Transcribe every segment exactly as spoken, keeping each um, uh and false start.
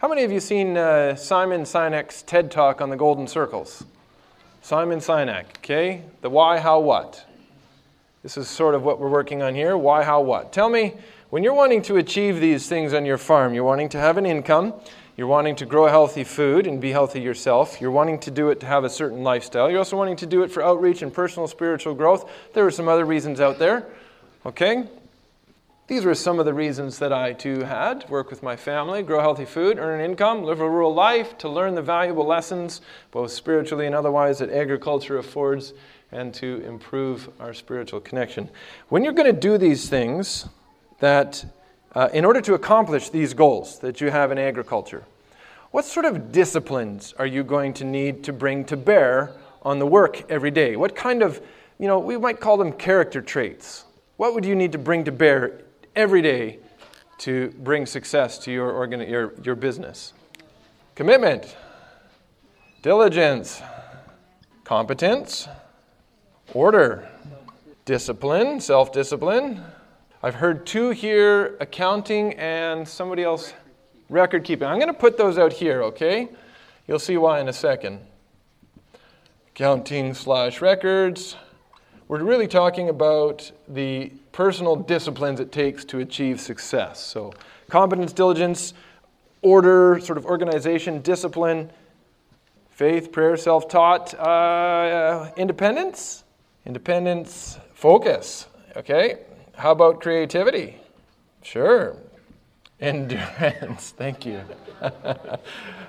How many of you seen uh, Simon Sinek's TED Talk on the Golden Circles? Simon Sinek, okay? The why, how, what. This is sort of what we're working on here. Why, how, what. Tell me, when you're wanting to achieve these things on your farm, you're wanting to have an income, you're wanting to grow healthy food and be healthy yourself, you're wanting to do it to have a certain lifestyle, you're also wanting to do it for outreach and personal spiritual growth. There are some other reasons out there, okay? These were some of the reasons that I, too, had. Work with my family, grow healthy food, earn an income, live a rural life, to learn the valuable lessons, both spiritually and otherwise, that agriculture affords, and to improve our spiritual connection. When you're going to do these things, that uh, in order to accomplish these goals that you have in agriculture, what sort of disciplines are you going to need to bring to bear on the work every day? What kind of, you know, we might call them character traits. What would you need to bring to bear every day to bring success to your organ- your your business? Commitment, diligence, competence, order, discipline, self-discipline. I've heard two here, accounting and somebody else, record keeping. I'm going to put those out here, okay? You'll see why in a second. Accounting slash records. We're really talking about the personal disciplines it takes to achieve success. So competence, diligence, order, sort of organization, discipline, faith, prayer, self-taught, uh, independence, independence, focus. Okay. How about creativity? Sure. Endurance. Thank you.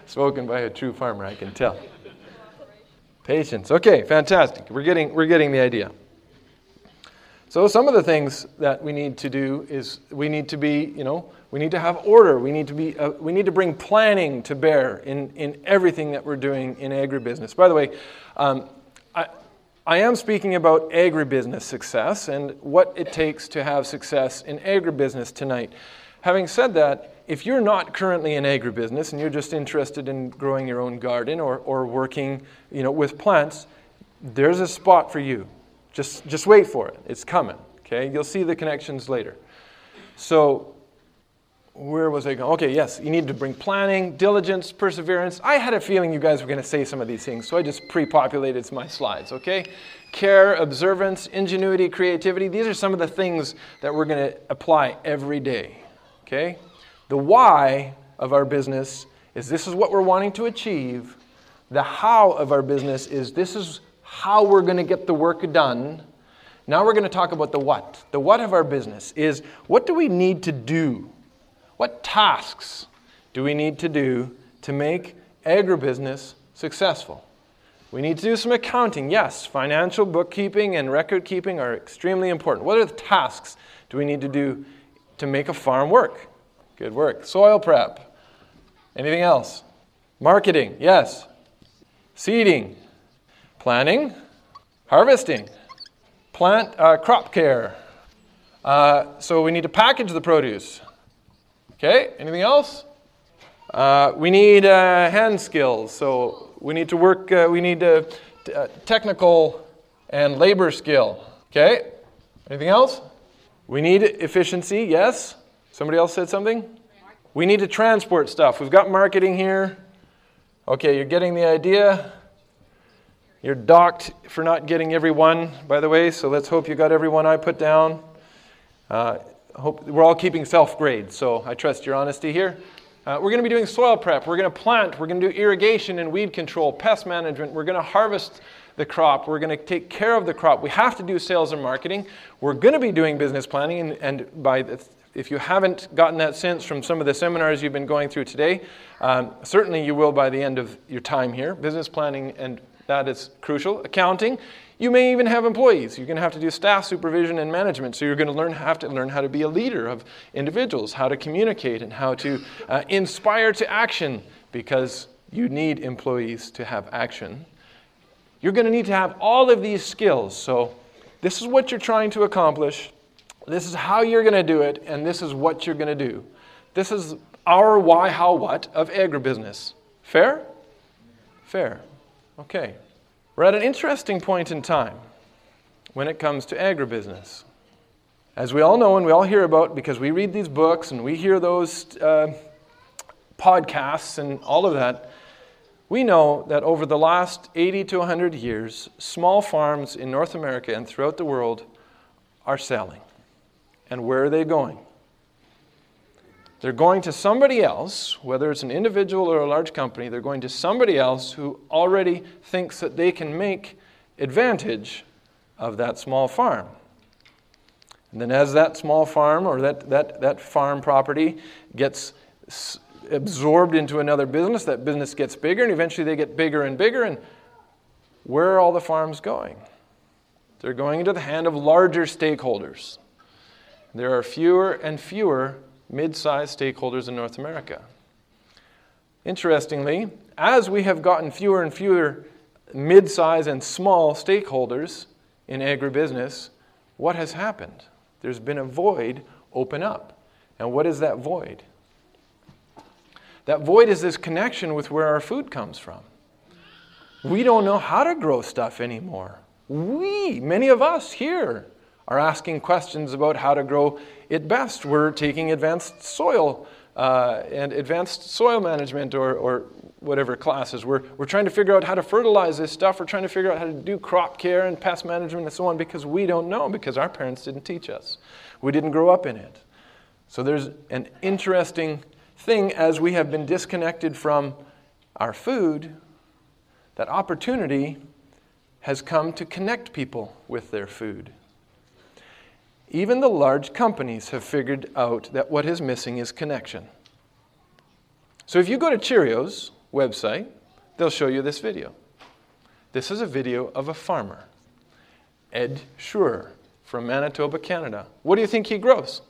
Spoken by a true farmer, I can tell. Patience. Okay, fantastic. We're getting we're getting the idea. So some of the things that we need to do is we need to be, you know, we need to have order. We need to be, uh, we need to bring planning to bear in, in everything that we're doing in agribusiness. By the way, um, I, I am speaking about agribusiness success and what it takes to have success in agribusiness tonight. Having said that, if you're not currently in agribusiness and you're just interested in growing your own garden or, or working, you know, with plants, there's a spot for you. Just just wait for it. It's coming, okay? You'll see the connections later. So where was I going? Okay, yes, you need to bring planning, diligence, perseverance. I had a feeling you guys were going to say some of these things, so I just pre-populated my slides, okay? Care, observance, ingenuity, creativity. These are some of the things that we're going to apply every day, okay? The why of our business is this is what we're wanting to achieve. The how of our business is this is how we're going to get the work done. Now we're going to talk about the what. The what of our business is what do we need to do? What tasks do we need to do to make agribusiness successful? We need to do some accounting. Yes, financial bookkeeping and record keeping are extremely important. What are the tasks do we need to do to make a farm work? Good work. Soil prep. Anything else? Marketing. Yes. Seeding. Planning, harvesting, plant uh, crop care. Uh, so we need to package the produce. Okay, anything else? Uh, we need uh, hand skills. So we need to work, uh, we need uh, t- uh, technical and labor skill. Okay, anything else? We need efficiency, yes. Somebody else said something? We need to transport stuff. We've got marketing here. Okay, you're getting the idea. You're docked for not getting everyone, by the way, so let's hope you got everyone I put down. Uh, hope we're all keeping self-grade, so I trust your honesty here. Uh, we're going to be doing soil prep. We're going to plant. We're going to do irrigation and weed control, pest management. We're going to harvest the crop. We're going to take care of the crop. We have to do sales and marketing. We're going to be doing business planning, and, and by the... Th- If you haven't gotten that sense from some of the seminars you've been going through today, um, certainly you will by the end of your time here. Business planning, and that is crucial. Accounting. You may even have employees. You're going to have to do staff supervision and management. So you're going to learn have to learn how to be a leader of individuals, how to communicate, and how to uh, inspire to action, because you need employees to have action. You're going to need to have all of these skills. So this is what you're trying to accomplish. This is how you're going to do it, and this is what you're going to do. This is our why, how, what of agribusiness. Fair? Fair. Okay. We're at an interesting point in time when it comes to agribusiness. As we all know and we all hear about, because we read these books and we hear those uh, podcasts and all of that, we know that over the last eighty to one hundred years, small farms in North America and throughout the world are selling. And where are they going? They're going to somebody else, whether it's an individual or a large company, they're going to somebody else who already thinks that they can make advantage of that small farm. And then as that small farm or that, that, that farm property gets s- absorbed into another business, that business gets bigger, and eventually they get bigger and bigger. And where are all the farms going? They're going into the hand of larger stakeholders. There are fewer and fewer mid-sized stakeholders in North America. Interestingly, as we have gotten fewer and fewer mid-sized and small stakeholders in agribusiness, what has happened? There's been a void open up. And what is that void? That void is this connection with where our food comes from. We don't know how to grow stuff anymore. We, many of us here, are asking questions about how to grow it best. We're taking advanced soil uh, and advanced soil management or, or whatever classes. We're, we're trying to figure out how to fertilize this stuff. We're trying to figure out how to do crop care and pest management and so on because we don't know, because our parents didn't teach us. We didn't grow up in it. So there's an interesting thing as we have been disconnected from our food, that opportunity has come to connect people with their food. Even the large companies have figured out that what is missing is connection. So if you go to Cheerios' website, they'll show you this video. This is a video of a farmer, Ed Schurer from Manitoba, Canada. What do you think he grows?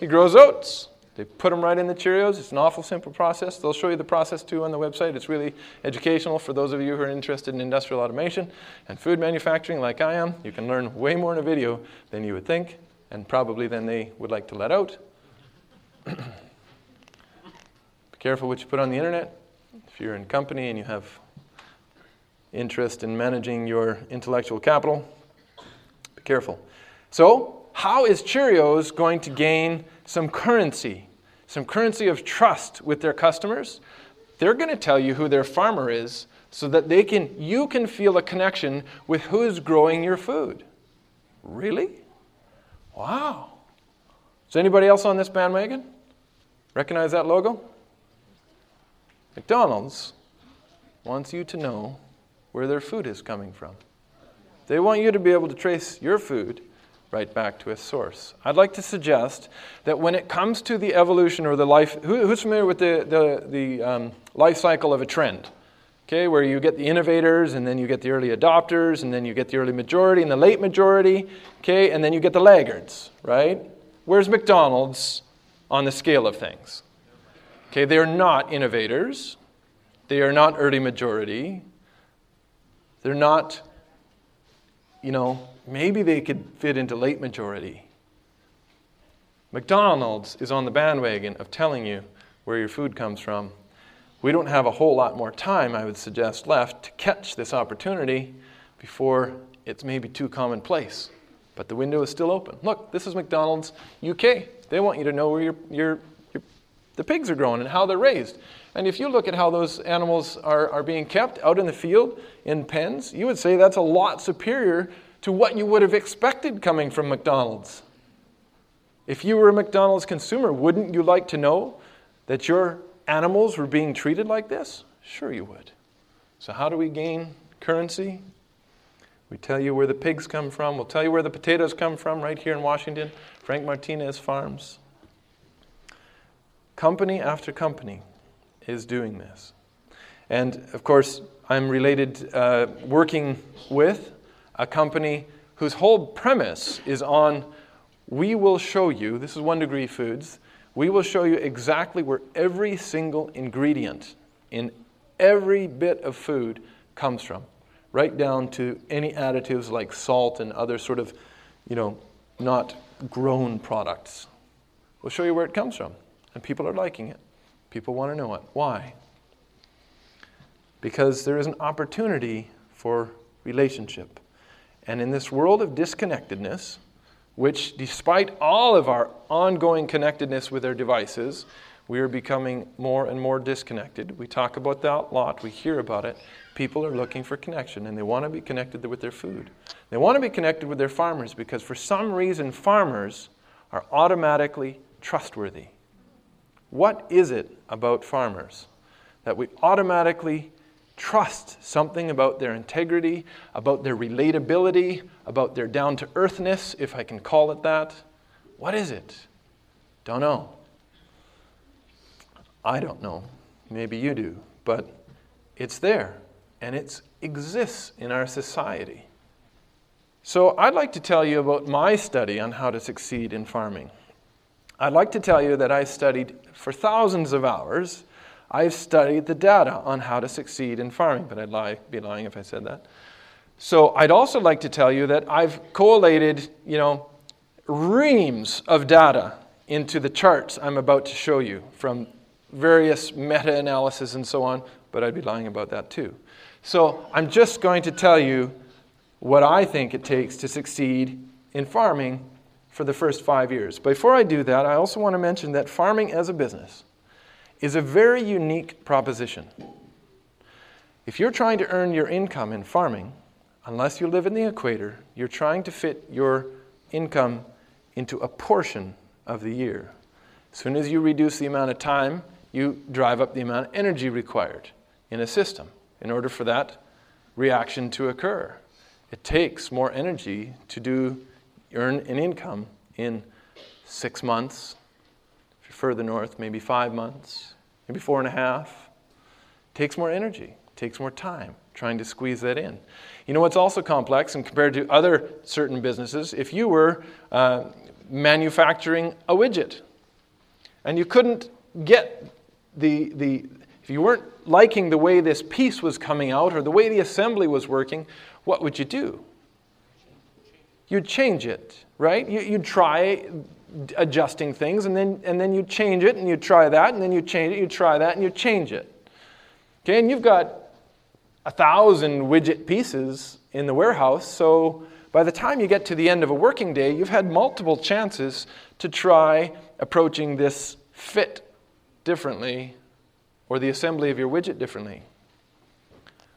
He grows oats. They put them right in the Cheerios. It's an awful simple process. They'll show you the process too on the website. It's really educational for those of you who are interested in industrial automation and food manufacturing like I am. You can learn way more in a video than you would think and probably than they would like to let out. Careful what you put on the internet. If you're in company and you have interest in managing your intellectual capital, be careful. So, how is Cheerios going to gain some currency, some currency of trust with their customers? They're going to tell you who their farmer is so that they can, you can feel a connection with who's growing your food. Really? Wow. Is anybody else on this bandwagon? Recognize that logo? McDonald's wants you to know where their food is coming from. They want you to be able to trace your food right back to its source. I'd like to suggest that when it comes to the evolution or the life, who, who's familiar with the, the, the um, life cycle of a trend? Okay, where you get the innovators, and then you get the early adopters, and then you get the early majority and the late majority, okay, and then you get the laggards, right? Where's McDonald's on the scale of things? Okay, they are not innovators. They are not early majority. They're not, you know, maybe they could fit into late majority. McDonald's is on the bandwagon of telling you where your food comes from. We don't have a whole lot more time, I would suggest, left to catch this opportunity before it's maybe too commonplace. But the window is still open. Look, this is McDonald's U K. They want you to know where your your the pigs are grown and how they're raised. And if you look at how those animals are, are being kept out in the field in pens, you would say that's a lot superior to what you would have expected coming from McDonald's. If you were a McDonald's consumer, wouldn't you like to know that your animals were being treated like this? Sure you would. So how do we gain currency? We tell you where the pigs come from. We'll tell you where the potatoes come from right here in Washington. Frank Martinez Farms. Company after company is doing this. And of course, I'm related, uh, working with a company whose whole premise is on, we will show you, this is One Degree Foods, we will show you exactly where every single ingredient in every bit of food comes from, right down to any additives like salt and other sort of, you know, not grown products. We'll show you where it comes from. And people are liking it. People want to know it. Why? Because there is an opportunity for relationship. And in this world of disconnectedness, which despite all of our ongoing connectedness with our devices, We are becoming more and more disconnected. We talk about that a lot. We hear about it. People are looking for connection, and they want to be connected with their food. They want to be connected with their farmers because for some reason farmers are automatically trustworthy. What is it about farmers that we automatically trust something about their integrity, about their relatability, about their down-to-earthness, if I can call it that? What is it? Don't know. I don't know. Maybe you do. But it's there, and it exists in our society. So I'd like to tell you about my study on how to succeed in farming. I'd like to tell you that I studied for thousands of hours. I've studied the data on how to succeed in farming, but I'd lie, be lying if I said that. So I'd also like to tell you that I've collated, you know, reams of data into the charts I'm about to show you from various meta-analysis and so on, but I'd be lying about that too. So I'm just going to tell you what I think it takes to succeed in farming for the first five years. Before I do that, I also want to mention that farming as a business is a very unique proposition. If you're trying to earn your income in farming, unless you live in the equator, you're trying to fit your income into a portion of the year. As soon as you reduce the amount of time, you drive up the amount of energy required in a system in order for that reaction to occur. It takes more energy to do earn an income in six months, further north, maybe five months, maybe four and a half. Takes more energy, takes more time trying to squeeze that in. You know what's also complex, and compared to other certain businesses, if you were uh, manufacturing a widget and you couldn't get the, the, if you weren't liking the way this piece was coming out or the way the assembly was working, what would you do? You'd change it, right? You, you'd try adjusting things, and then and then you change it, and you try that, and then you change it, you try that, and you change it. Okay, and you've got a thousand widget pieces in the warehouse, so by the time you get to the end of a working day, you've had multiple chances to try approaching this fit differently or the assembly of your widget differently.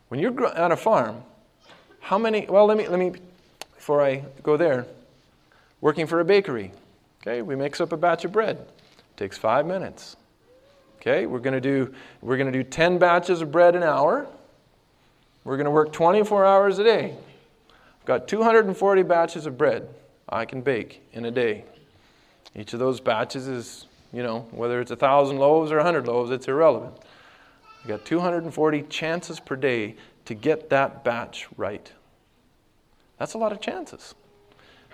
When you're on a farm, how many, well, let me, let me, before I go there, working for a bakery, okay, we mix up a batch of bread. It takes five minutes. Okay, we're going to do we're going to do ten batches of bread an hour. We're going to work twenty-four hours a day. I've got two hundred forty batches of bread I can bake in a day. Each of those batches is, you know, whether it's a thousand loaves or a hundred loaves, it's irrelevant. I've got two hundred forty chances per day to get that batch right. That's a lot of chances.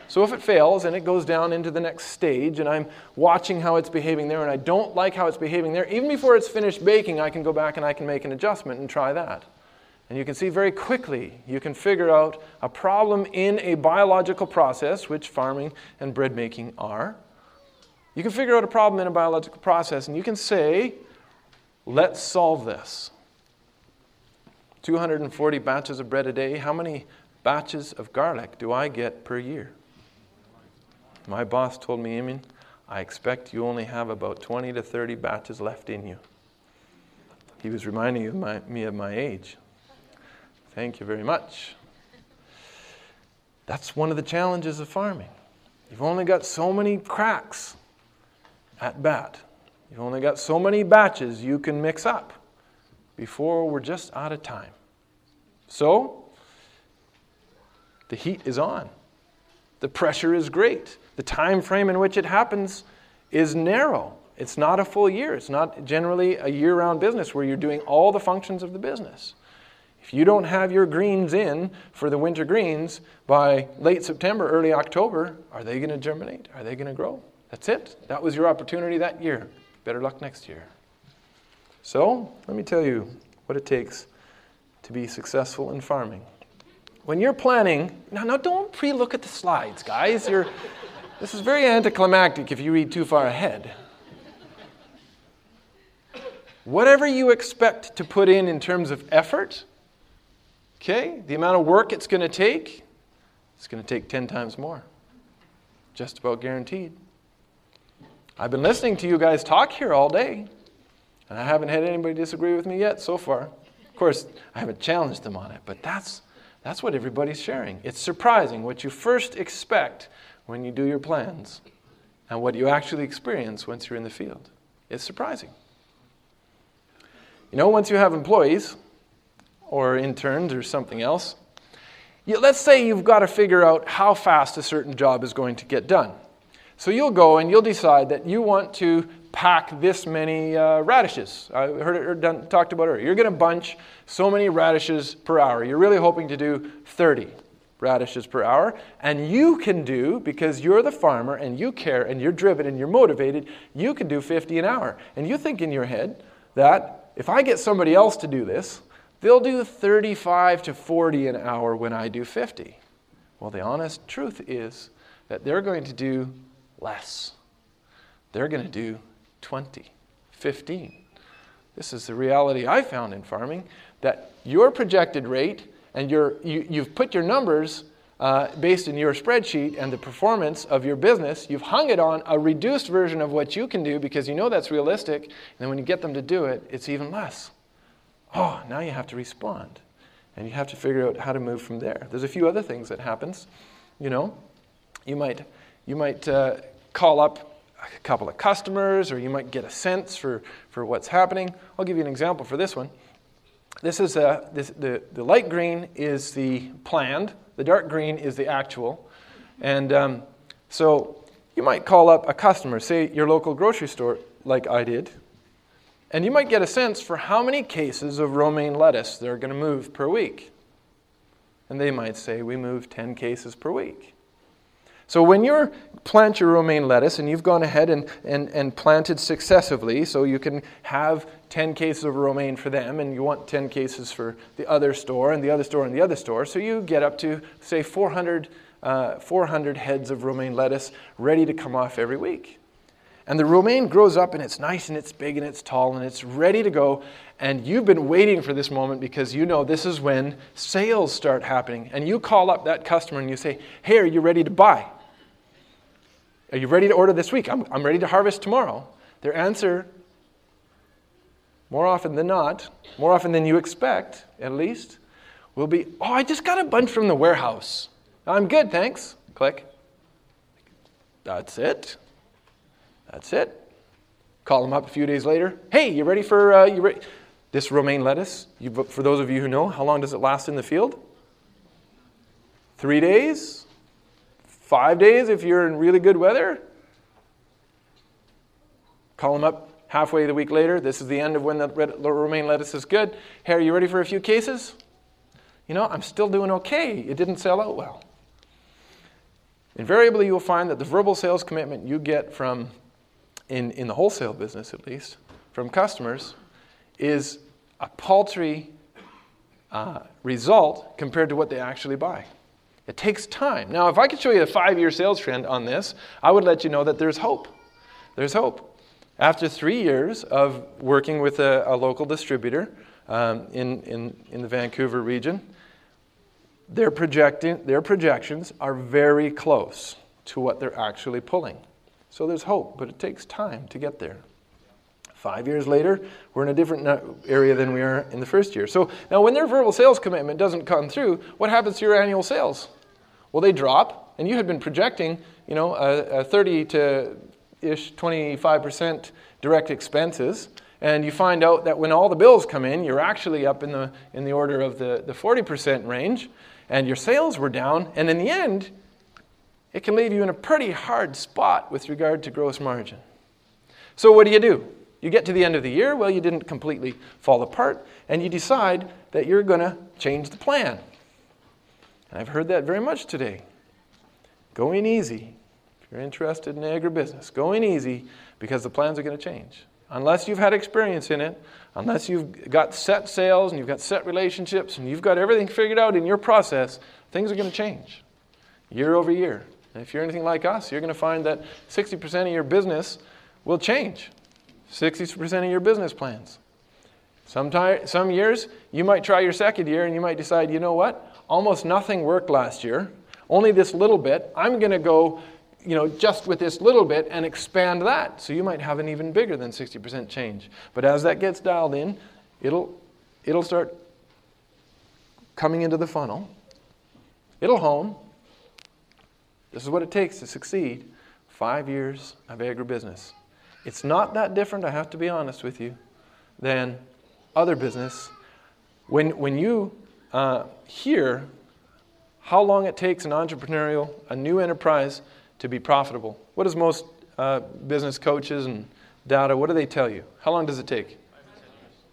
So if it fails and it goes down into the next stage and I'm watching how it's behaving there and I don't like how it's behaving there, even before it's finished baking, I can go back and I can make an adjustment and try that. And you can see very quickly, you can figure out a problem in a biological process, which farming and bread making are. You can figure out a problem in a biological process and you can say, let's solve this. two hundred forty batches of bread a day, how many batches of garlic do I get per year? My boss told me, Immian, I expect you only have about twenty to thirty batches left in you. He was reminding me of my, me of my age. Thank you very much. That's one of the challenges of farming. You've only got so many cracks at bat. You've only got so many batches you can mix up before we're just out of time. So, the heat is on. The pressure is great. The time frame in which it happens is narrow. It's not a full year. It's not generally a year-round business where you're doing all the functions of the business. If you don't have your greens in for the winter greens by late September, early October, are they going to germinate? Are they going to grow? That's it. That was your opportunity that year. Better luck next year. So, let me tell you what it takes to be successful in farming. When you're planning, now, now don't pre-look at the slides, guys. You're, this is very anticlimactic if you read too far ahead. Whatever you expect to put in in terms of effort, okay, the amount of work it's going to take, it's going to take ten times more. Just about guaranteed. I've been listening to you guys talk here all day, and I haven't had anybody disagree with me yet so far. Of course, I haven't challenged them on it, but that's that's what everybody's sharing. It's surprising what you first expect when you do your plans and what you actually experience once you're in the field. It's surprising. You know, once you have employees or interns or something else, you, let's say you've got to figure out how fast a certain job is going to get done. So you'll go and you'll decide that you want to pack this many uh, radishes. I heard it heard done, talked about earlier. You're going to bunch so many radishes per hour. You're really hoping to do thirty radishes per hour. And you can do, because you're the farmer and you care and you're driven and you're motivated, you can do fifty an hour. And you think in your head that if I get somebody else to do this, they'll do thirty-five to forty an hour when I do fifty. Well, the honest truth is that they're going to do less. They're going to do twenty, fifteen. This is the reality I found in farming, that your projected rate and your you, you've put your numbers uh, based in your spreadsheet and the performance of your business. You've hung it on a reduced version of what you can do because you know that's realistic, and then when you get them to do it, it's even less. Oh, now you have to respond, and you have to figure out how to move from there. There's a few other things that happens. You know, you might you might uh, call up a couple of customers, or you might get a sense for, for what's happening. I'll give you an example for this one. This is a, this, the, the light green is the planned, the dark green is the actual. And um, so you might call up a customer, say your local grocery store, like I did, and you might get a sense for how many cases of romaine lettuce they're going to move per week. And they might say, we move ten cases per week. So when you plant your romaine lettuce and you've gone ahead and, and, and planted successively, so you can have ten cases of romaine for them and you want ten cases for the other store and the other store and the other store, so you get up to, say, four hundred, uh, four hundred heads of romaine lettuce ready to come off every week. And the romaine grows up and it's nice and it's big and it's tall and it's ready to go, and you've been waiting for this moment because you know this is when sales start happening. And you call up that customer and you say, hey, are you ready to buy? Are you ready to order this week? I'm, I'm ready to harvest tomorrow. Their answer, more often than not, more often than you expect, at least, will be, oh, I just got a bunch from the warehouse. I'm good, thanks. Click. That's it. That's it. Call them up a few days later. Hey, you ready for uh, you re- this romaine lettuce? You, for those of you who know, how long does it last in the field? Three days? Five days if you're in really good weather. Call them up halfway the week later. This is the end of when the red, romaine lettuce is good. Hey, are you ready for a few cases? You know, I'm still doing okay. It didn't sell out well. Invariably, you'll find that the verbal sales commitment you get from, in, in the wholesale business at least, from customers is a paltry uh, result compared to what they actually buy. It takes time. Now, if I could show you a five-year sales trend on this, I would let you know that there's hope. There's hope. After three years of working with a, a local distributor um, in, in, in the Vancouver region, their, projecting, their projections are very close to what they're actually pulling. So there's hope, but it takes time to get there. Five years later, we're in a different area than we are in the first year. So now when their verbal sales commitment doesn't come through, what happens to your annual sales? Well, they drop, and you had been projecting, you know, a, a thirty to ish twenty-five percent direct expenses, and you find out that when all the bills come in, you're actually up in the in the order of the, the forty percent range, and your sales were down, and in the end, it can leave you in a pretty hard spot with regard to gross margin. So what do you do? You get to the end of the year, well, you didn't completely fall apart, and you decide that you're going to change the plan. And I've heard that very much today. Go in easy. If you're interested in agribusiness, go in easy because the plans are going to change. Unless you've had experience in it, unless you've got set sales and you've got set relationships and you've got everything figured out in your process, things are going to change year over year. And if you're anything like us, you're going to find that sixty percent of your business will change. sixty percent of your business plans. Sometimes, some years, you might try your second year and you might decide, you know what? Almost nothing worked last year. Only this little bit. I'm going to go you know, just with this little bit and expand that. So you might have an even bigger than sixty percent change. But as that gets dialed in, it'll it'll start coming into the funnel. It'll hone. This is what it takes to succeed. Five years of agribusiness. It's not that different, I have to be honest with you, than other business. When when you uh, hear how long it takes an entrepreneurial, a new enterprise to be profitable, what does most uh, business coaches and data, what do they tell you? How long does it take?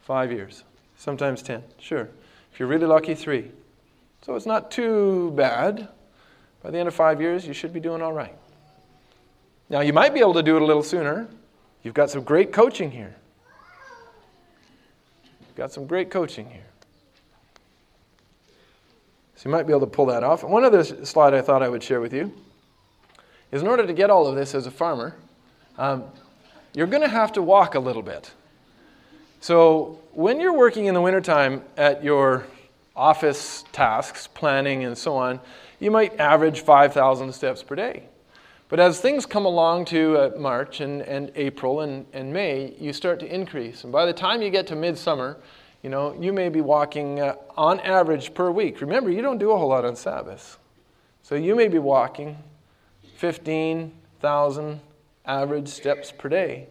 Five years. Sometimes ten, sure. If you're really lucky, three. So it's not too bad. By the end of five years, you should be doing all right. Now, you might be able to do it a little sooner. You've got some great coaching here. You've got some great coaching here. So you might be able to pull that off. And one other slide I thought I would share with you is in order to get all of this as a farmer, um, you're going to have to walk a little bit. So when you're working in the wintertime at your office tasks, planning and so on, you might average five thousand steps per day. But as things come along to uh, March and, and April and, and May, you start to increase. And by the time you get to midsummer, you know, you may be walking uh, on average per week. Remember, you don't do a whole lot on Sabbath. So you may be walking fifteen thousand average steps per day.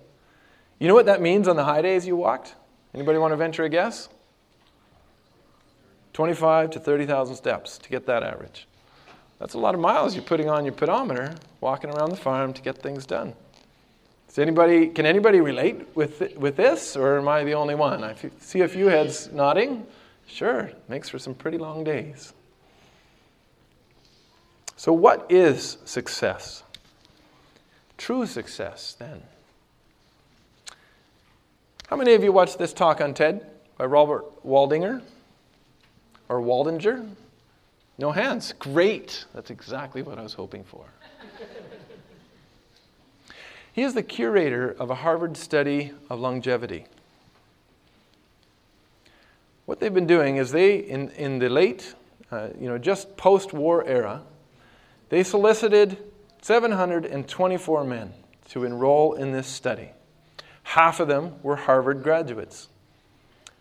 You know what that means on the high days you walked? Anybody want to venture a guess? twenty-five to thirty thousand steps to get that average. That's a lot of miles you're putting on your pedometer, walking around the farm to get things done. Does anybody, can anybody relate with with this, or am I the only one? I f- see a few heads nodding. Sure, makes for some pretty long days. So what is success? True success, then. How many of you watched this talk on TED by Robert Waldinger or Waldinger? No hands. Great. That's exactly what I was hoping for. He is the curator of a Harvard study of longevity. What they've been doing is they, in, in the late, uh, you know, just post-war era, they solicited seven hundred twenty-four men to enroll in this study. Half of them were Harvard graduates.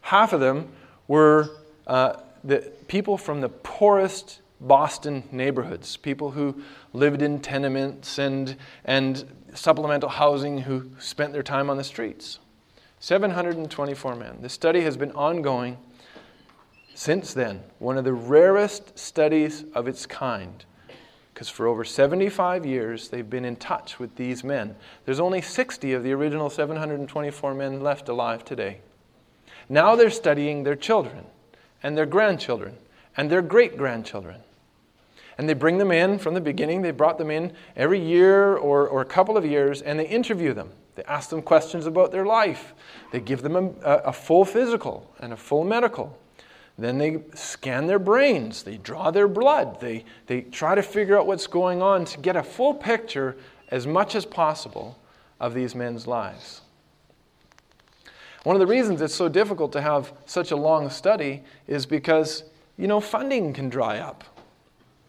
Half of them were uh, the people from the poorest Boston neighborhoods, people who lived in tenements and and supplemental housing who spent their time on the streets. seven hundred twenty-four men. This study has been ongoing since then. One of the rarest studies of its kind, because for over seventy-five years they've been in touch with these men. There's only sixty of the original seven hundred twenty-four men left alive today. Now they're studying their children and their grandchildren and their great-grandchildren. And they bring them in from the beginning. They brought them in every year or, or a couple of years, and they interview them. They ask them questions about their life. They give them a, a full physical and a full medical. Then they scan their brains. They draw their blood. They, they try to figure out what's going on to get a full picture as much as possible of these men's lives. One of the reasons it's so difficult to have such a long study is because, you know, funding can dry up.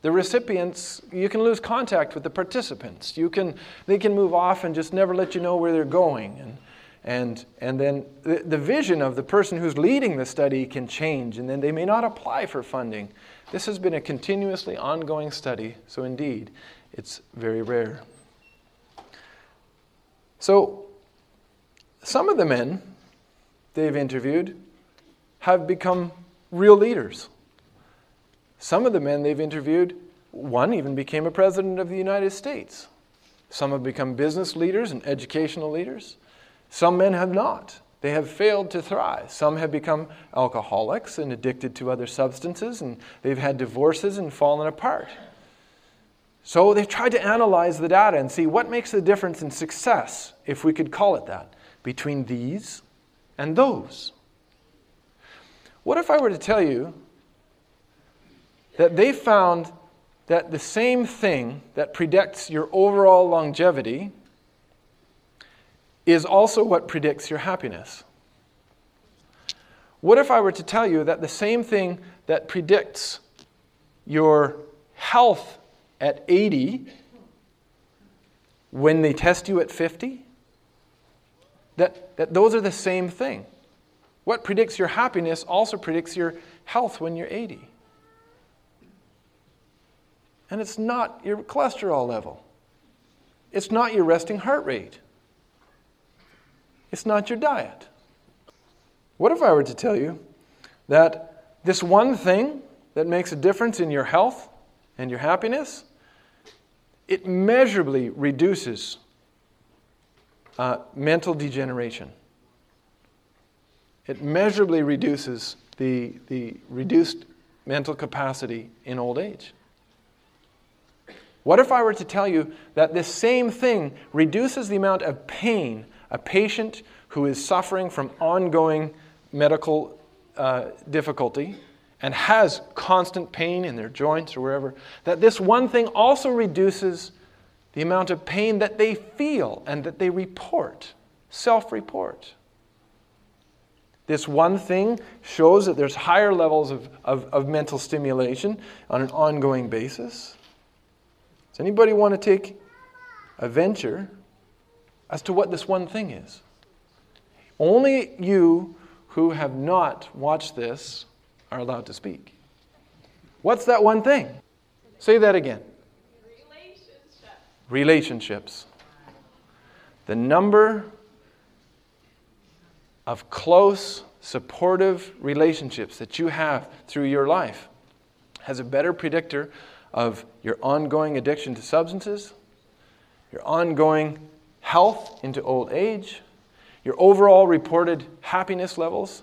The recipients, you can lose contact with the participants. You can, they can move off and just never let you know where they're going. And and and then the, the vision of the person who's leading the study can change, and then they may not apply for funding. This has been a continuously ongoing study, so indeed, it's very rare. So some of the men they've interviewed have become real leaders. Some of the men they've interviewed, one even became a president of the United States. Some have become business leaders and educational leaders. Some men have not. They have failed to thrive. Some have become alcoholics and addicted to other substances, and they've had divorces and fallen apart. So they've tried to analyze the data and see what makes the difference in success, if we could call it that, between these and those. What if I were to tell you that they found that the same thing that predicts your overall longevity is also what predicts your happiness? What if I were to tell you that the same thing that predicts your health at eighty when they test you at fifty, that, that those are the same thing. What predicts your happiness also predicts your health when you're eighty. And it's not your cholesterol level. It's not your resting heart rate. It's not your diet. What if I were to tell you that this one thing that makes a difference in your health and your happiness, it measurably reduces uh, mental degeneration. It measurably reduces the, the reduced mental capacity in old age. What if I were to tell you that this same thing reduces the amount of pain a patient who is suffering from ongoing medical uh, difficulty and has constant pain in their joints or wherever, that this one thing also reduces the amount of pain that they feel and that they report, self-report. This one thing shows that there's higher levels of, of, of mental stimulation on an ongoing basis. Does anybody want to take a venture as to what this one thing is? Only you who have not watched this are allowed to speak. What's that one thing? Say that again. Relationships. Relationships. The number of close, supportive relationships that you have through your life has a better predictor of your ongoing addiction to substances, your ongoing health into old age, your overall reported happiness levels.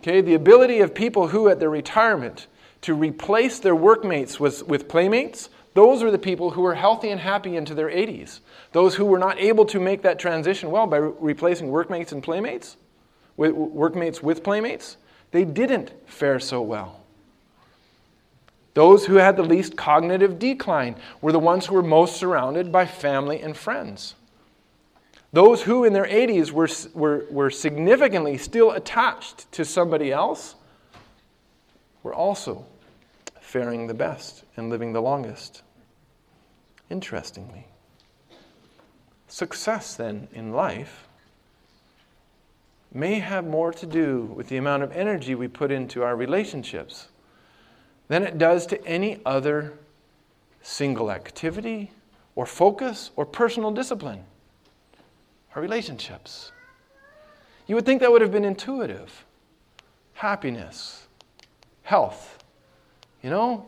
Okay, the ability of people who at their retirement to replace their workmates with, with playmates, those are the people who are healthy and happy into their eighties. Those who were not able to make that transition well by re- replacing workmates and playmates, with, workmates with playmates, they didn't fare so well. Those who had the least cognitive decline were the ones who were most surrounded by family and friends. Those who in their eighties were, were, were significantly still attached to somebody else were also faring the best and living the longest. Interestingly, success then in life may have more to do with the amount of energy we put into our relationships than it does to any other single activity or focus or personal discipline. Our relationships. You would think that would have been intuitive. Happiness, health. You know,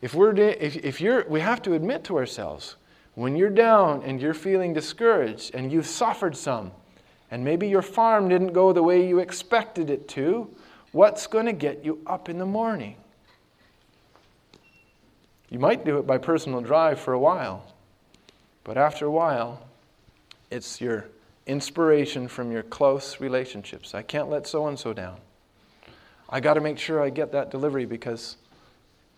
if we're if if you're we have to admit to ourselves when you're down and you're feeling discouraged and you've suffered some, and maybe your farm didn't go the way you expected it to. What's going to get you up in the morning? You might do it by personal drive for a while, but after a while, it's your inspiration from your close relationships. I can't let so-and-so down. I got to make sure I get that delivery because,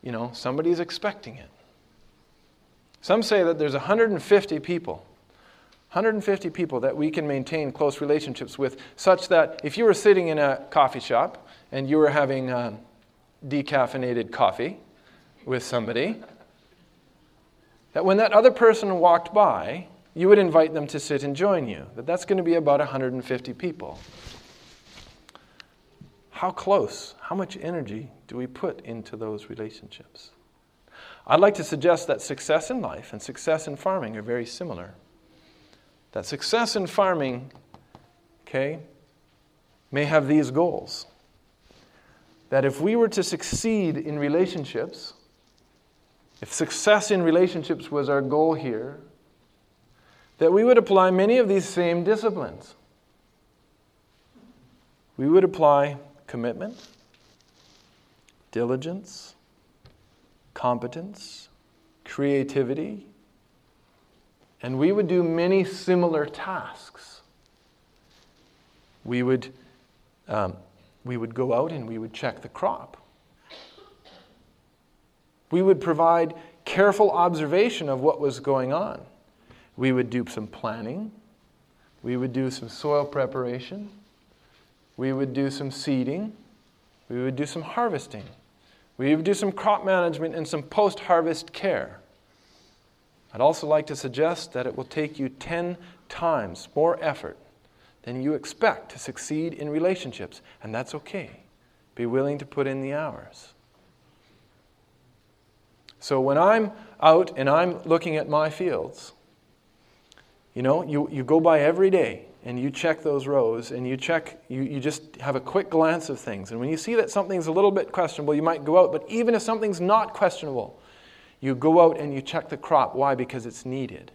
you know, somebody's expecting it. Some say that there's one hundred fifty people, one hundred fifty people that we can maintain close relationships with, such that if you were sitting in a coffee shop and you were having um, decaffeinated coffee with somebody, that when that other person walked by, you would invite them to sit and join you. But that's going to be about one hundred fifty people. How close, how much energy do we put into those relationships? I'd like to suggest that success in life and success in farming are very similar. That success in farming, okay, may have these goals. That if we were to succeed in relationships, if success in relationships was our goal here, that we would apply many of these same disciplines. We would apply commitment, diligence, competence, creativity, and we would do many similar tasks. We would, um, we would go out and we would check the crop. We would provide careful observation of what was going on. We would do some planning. We would do some soil preparation. We would do some seeding. We would do some harvesting. We would do some crop management and some post-harvest care. I'd also like to suggest that it will take you ten times more effort than you expect to succeed in relationships, and that's okay. Be willing to put in the hours. So when I'm out and I'm looking at my fields, you know, you, you go by every day and you check those rows and you check, you, you just have a quick glance of things. And when you see that something's a little bit questionable, you might go out. But even if something's not questionable, you go out and you check the crop. Why? Because it's needed.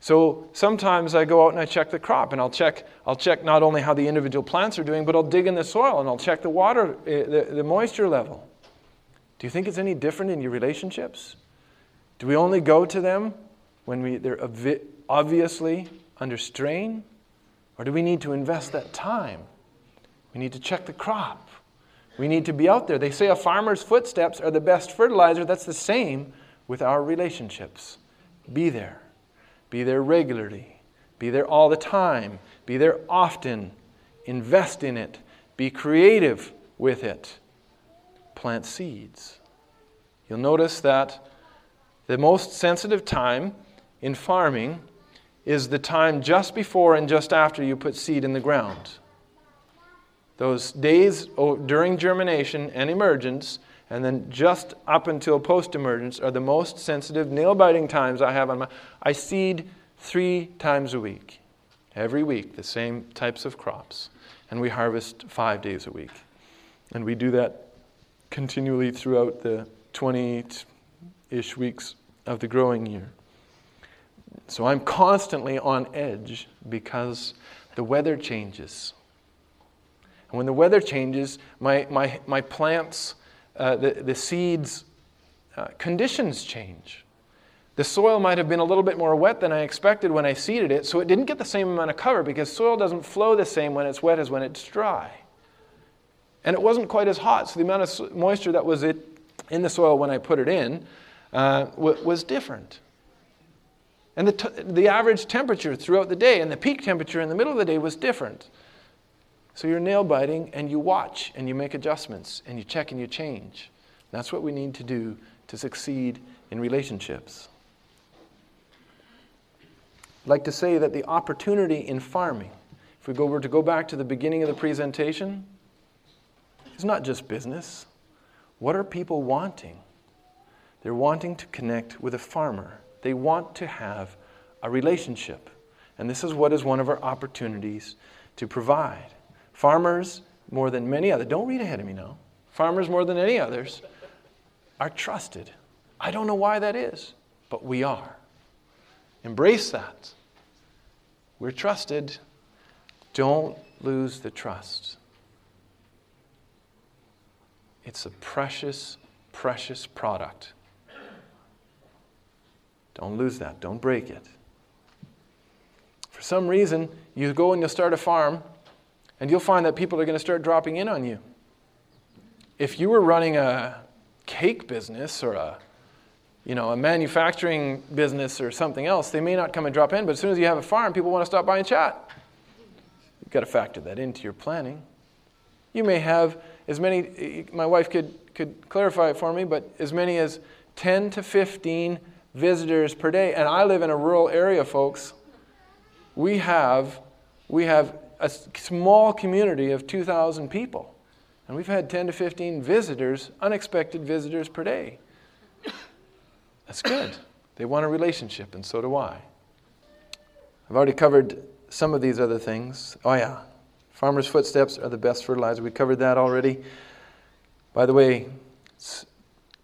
So sometimes I go out and I check the crop, and I'll check I'll check not only how the individual plants are doing, but I'll dig in the soil and I'll check the water, the, the moisture level. Do you think it's any different in your relationships? Do we only go to them when we they're obvi- obviously under strain? Or do we need to invest that time? We need to check the crop. We need to be out there. They say a farmer's footsteps are the best fertilizer. That's the same with our relationships. Be there. Be there regularly. Be there all the time. Be there often. Invest in it. Be creative with it. Plant seeds. You'll notice that the most sensitive time in farming is the time just before and just after you put seed in the ground. Those days during germination and emergence, and then just up until post-emergence, are the most sensitive nail-biting times I have on my... I seed three times a week. Every week, the same types of crops. And we harvest five days a week. And we do that continually throughout the twenty-ish weeks of the growing year. So I'm constantly on edge because the weather changes. And when the weather changes, my my, my plants, uh, the, the seeds, uh, conditions change. The soil might have been a little bit more wet than I expected when I seeded it, so it didn't get the same amount of cover because soil doesn't flow the same when it's wet as when it's dry. And it wasn't quite as hot, so the amount of moisture that was it in the soil when I put it in uh, w- was different. And the, t- the average temperature throughout the day and the peak temperature in the middle of the day was different. So you're nail biting and you watch and you make adjustments and you check and you change. That's what we need to do to succeed in relationships. I'd like to say that the opportunity in farming, if we go, were to go back to the beginning of the presentation, is not just business. What are people wanting? They're wanting to connect with a farmer. They want to have a relationship. And this is what is one of our opportunities to provide. Farmers, more than many others, don't read ahead of me now. Farmers, more than any others, are trusted. I don't know why that is, but we are. Embrace that. We're trusted. Don't lose the trust. It's a precious, precious product. Don't lose that. Don't break it. For some reason, you go and you'll start a farm, and you'll find that people are going to start dropping in on you. If you were running a cake business or a, you know, a manufacturing business or something else, they may not come and drop in, but as soon as you have a farm, people want to stop by and chat. You've got to factor that into your planning. You may have as many, my wife could, could clarify it for me, but as many as ten to fifteen visitors per day, and I live in a rural area, folks. We have we have a small community of two thousand people, and we've had ten to fifteen visitors, unexpected visitors per day. That's good. They want a relationship, and so do I. I've already covered some of these other things. Oh yeah, farmer's footsteps are the best fertilizer. We covered that already. By the way, it's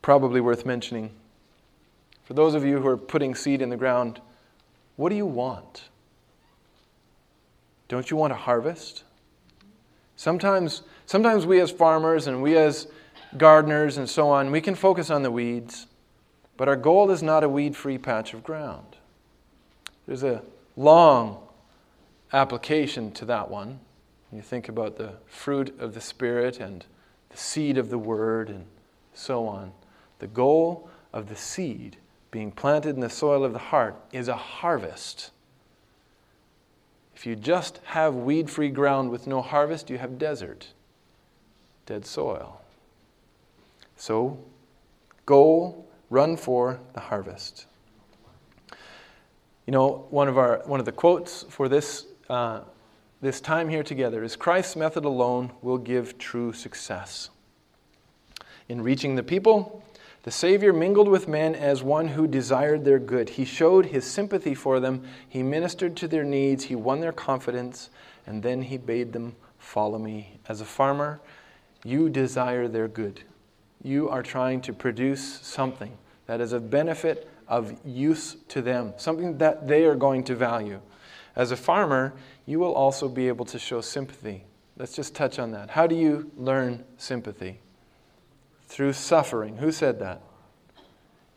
probably worth mentioning. For those of you who are putting seed in the ground, what do you want? Don't you want a harvest? Sometimes, sometimes we as farmers and we as gardeners and so on, we can focus on the weeds, but our goal is not a weed-free patch of ground. There's a long application to that one. You think about the fruit of the Spirit and the seed of the Word and so on. The goal of the seed being planted in the soil of the heart is a harvest. If you just have weed-free ground with no harvest, you have desert, dead soil. So, goal, run for the harvest. You know, one of our one of the quotes for this uh, this time here together is, Christ's method alone will give true success. In reaching the people, the Savior mingled with men as one who desired their good. He showed his sympathy for them. He ministered to their needs. He won their confidence. And then he bade them follow me. As a farmer, you desire their good. You are trying to produce something that is of benefit, of use to them, something that they are going to value. As a farmer, you will also be able to show sympathy. Let's just touch on that. How do you learn sympathy? Through suffering. Who said that?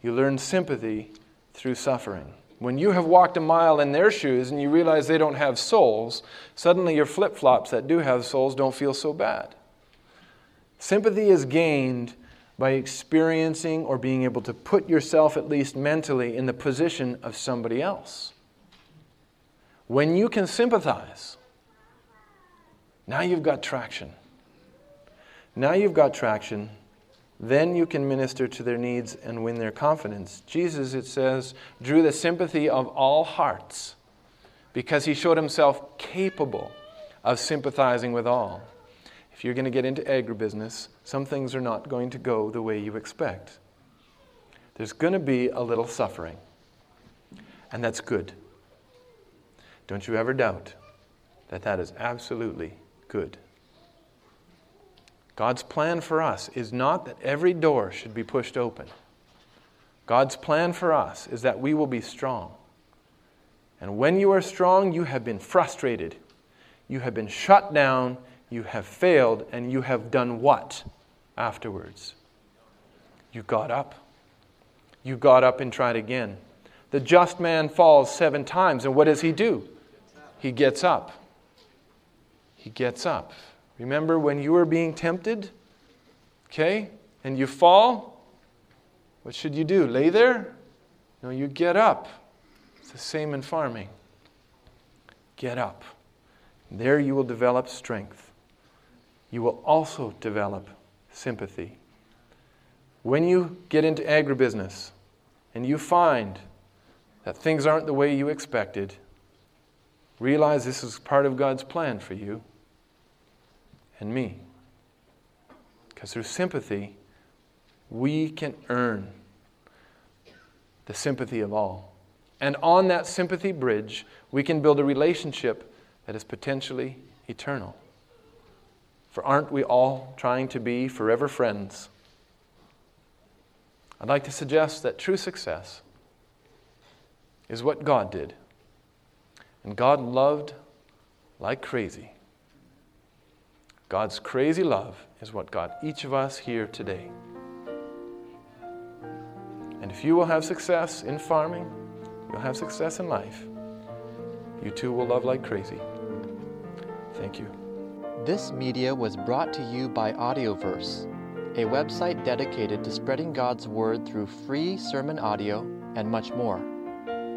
You learn sympathy through suffering. When you have walked a mile in their shoes and you realize they don't have soles, suddenly your flip-flops that do have soles don't feel so bad. Sympathy is gained by experiencing or being able to put yourself, at least mentally, in the position of somebody else. When you can sympathize, now you've got traction. Now you've got traction. Then you can minister to their needs and win their confidence. Jesus, it says, drew the sympathy of all hearts because he showed himself capable of sympathizing with all. If you're going to get into agribusiness, some things are not going to go the way you expect. There's going to be a little suffering. And that's good. Don't you ever doubt that that is absolutely good. God's plan for us is not that every door should be pushed open. God's plan for us is that we will be strong. And when you are strong, you have been frustrated. You have been shut down. You have failed. And you have done what afterwards? You got up. You got up and tried again. The just man falls seven times. And what does he do? He gets up. He gets up. Remember when you were being tempted, okay, and you fall, what should you do? Lay there? No, you get up. It's the same in farming. Get up. There you will develop strength. You will also develop sympathy. When you get into agribusiness and you find that things aren't the way you expected, realize this is part of God's plan for you and me. Because through sympathy, we can earn the sympathy of all. And on that sympathy bridge, we can build a relationship that is potentially eternal. For aren't we all trying to be forever friends? I'd like to suggest that true success is what God did. And God loved like crazy. God's crazy love is what got each of us here today. And if you will have success in farming, you'll have success in life. You too will love like crazy. Thank you. This media was brought to you by Audioverse, a website dedicated to spreading God's word through free sermon audio and much more.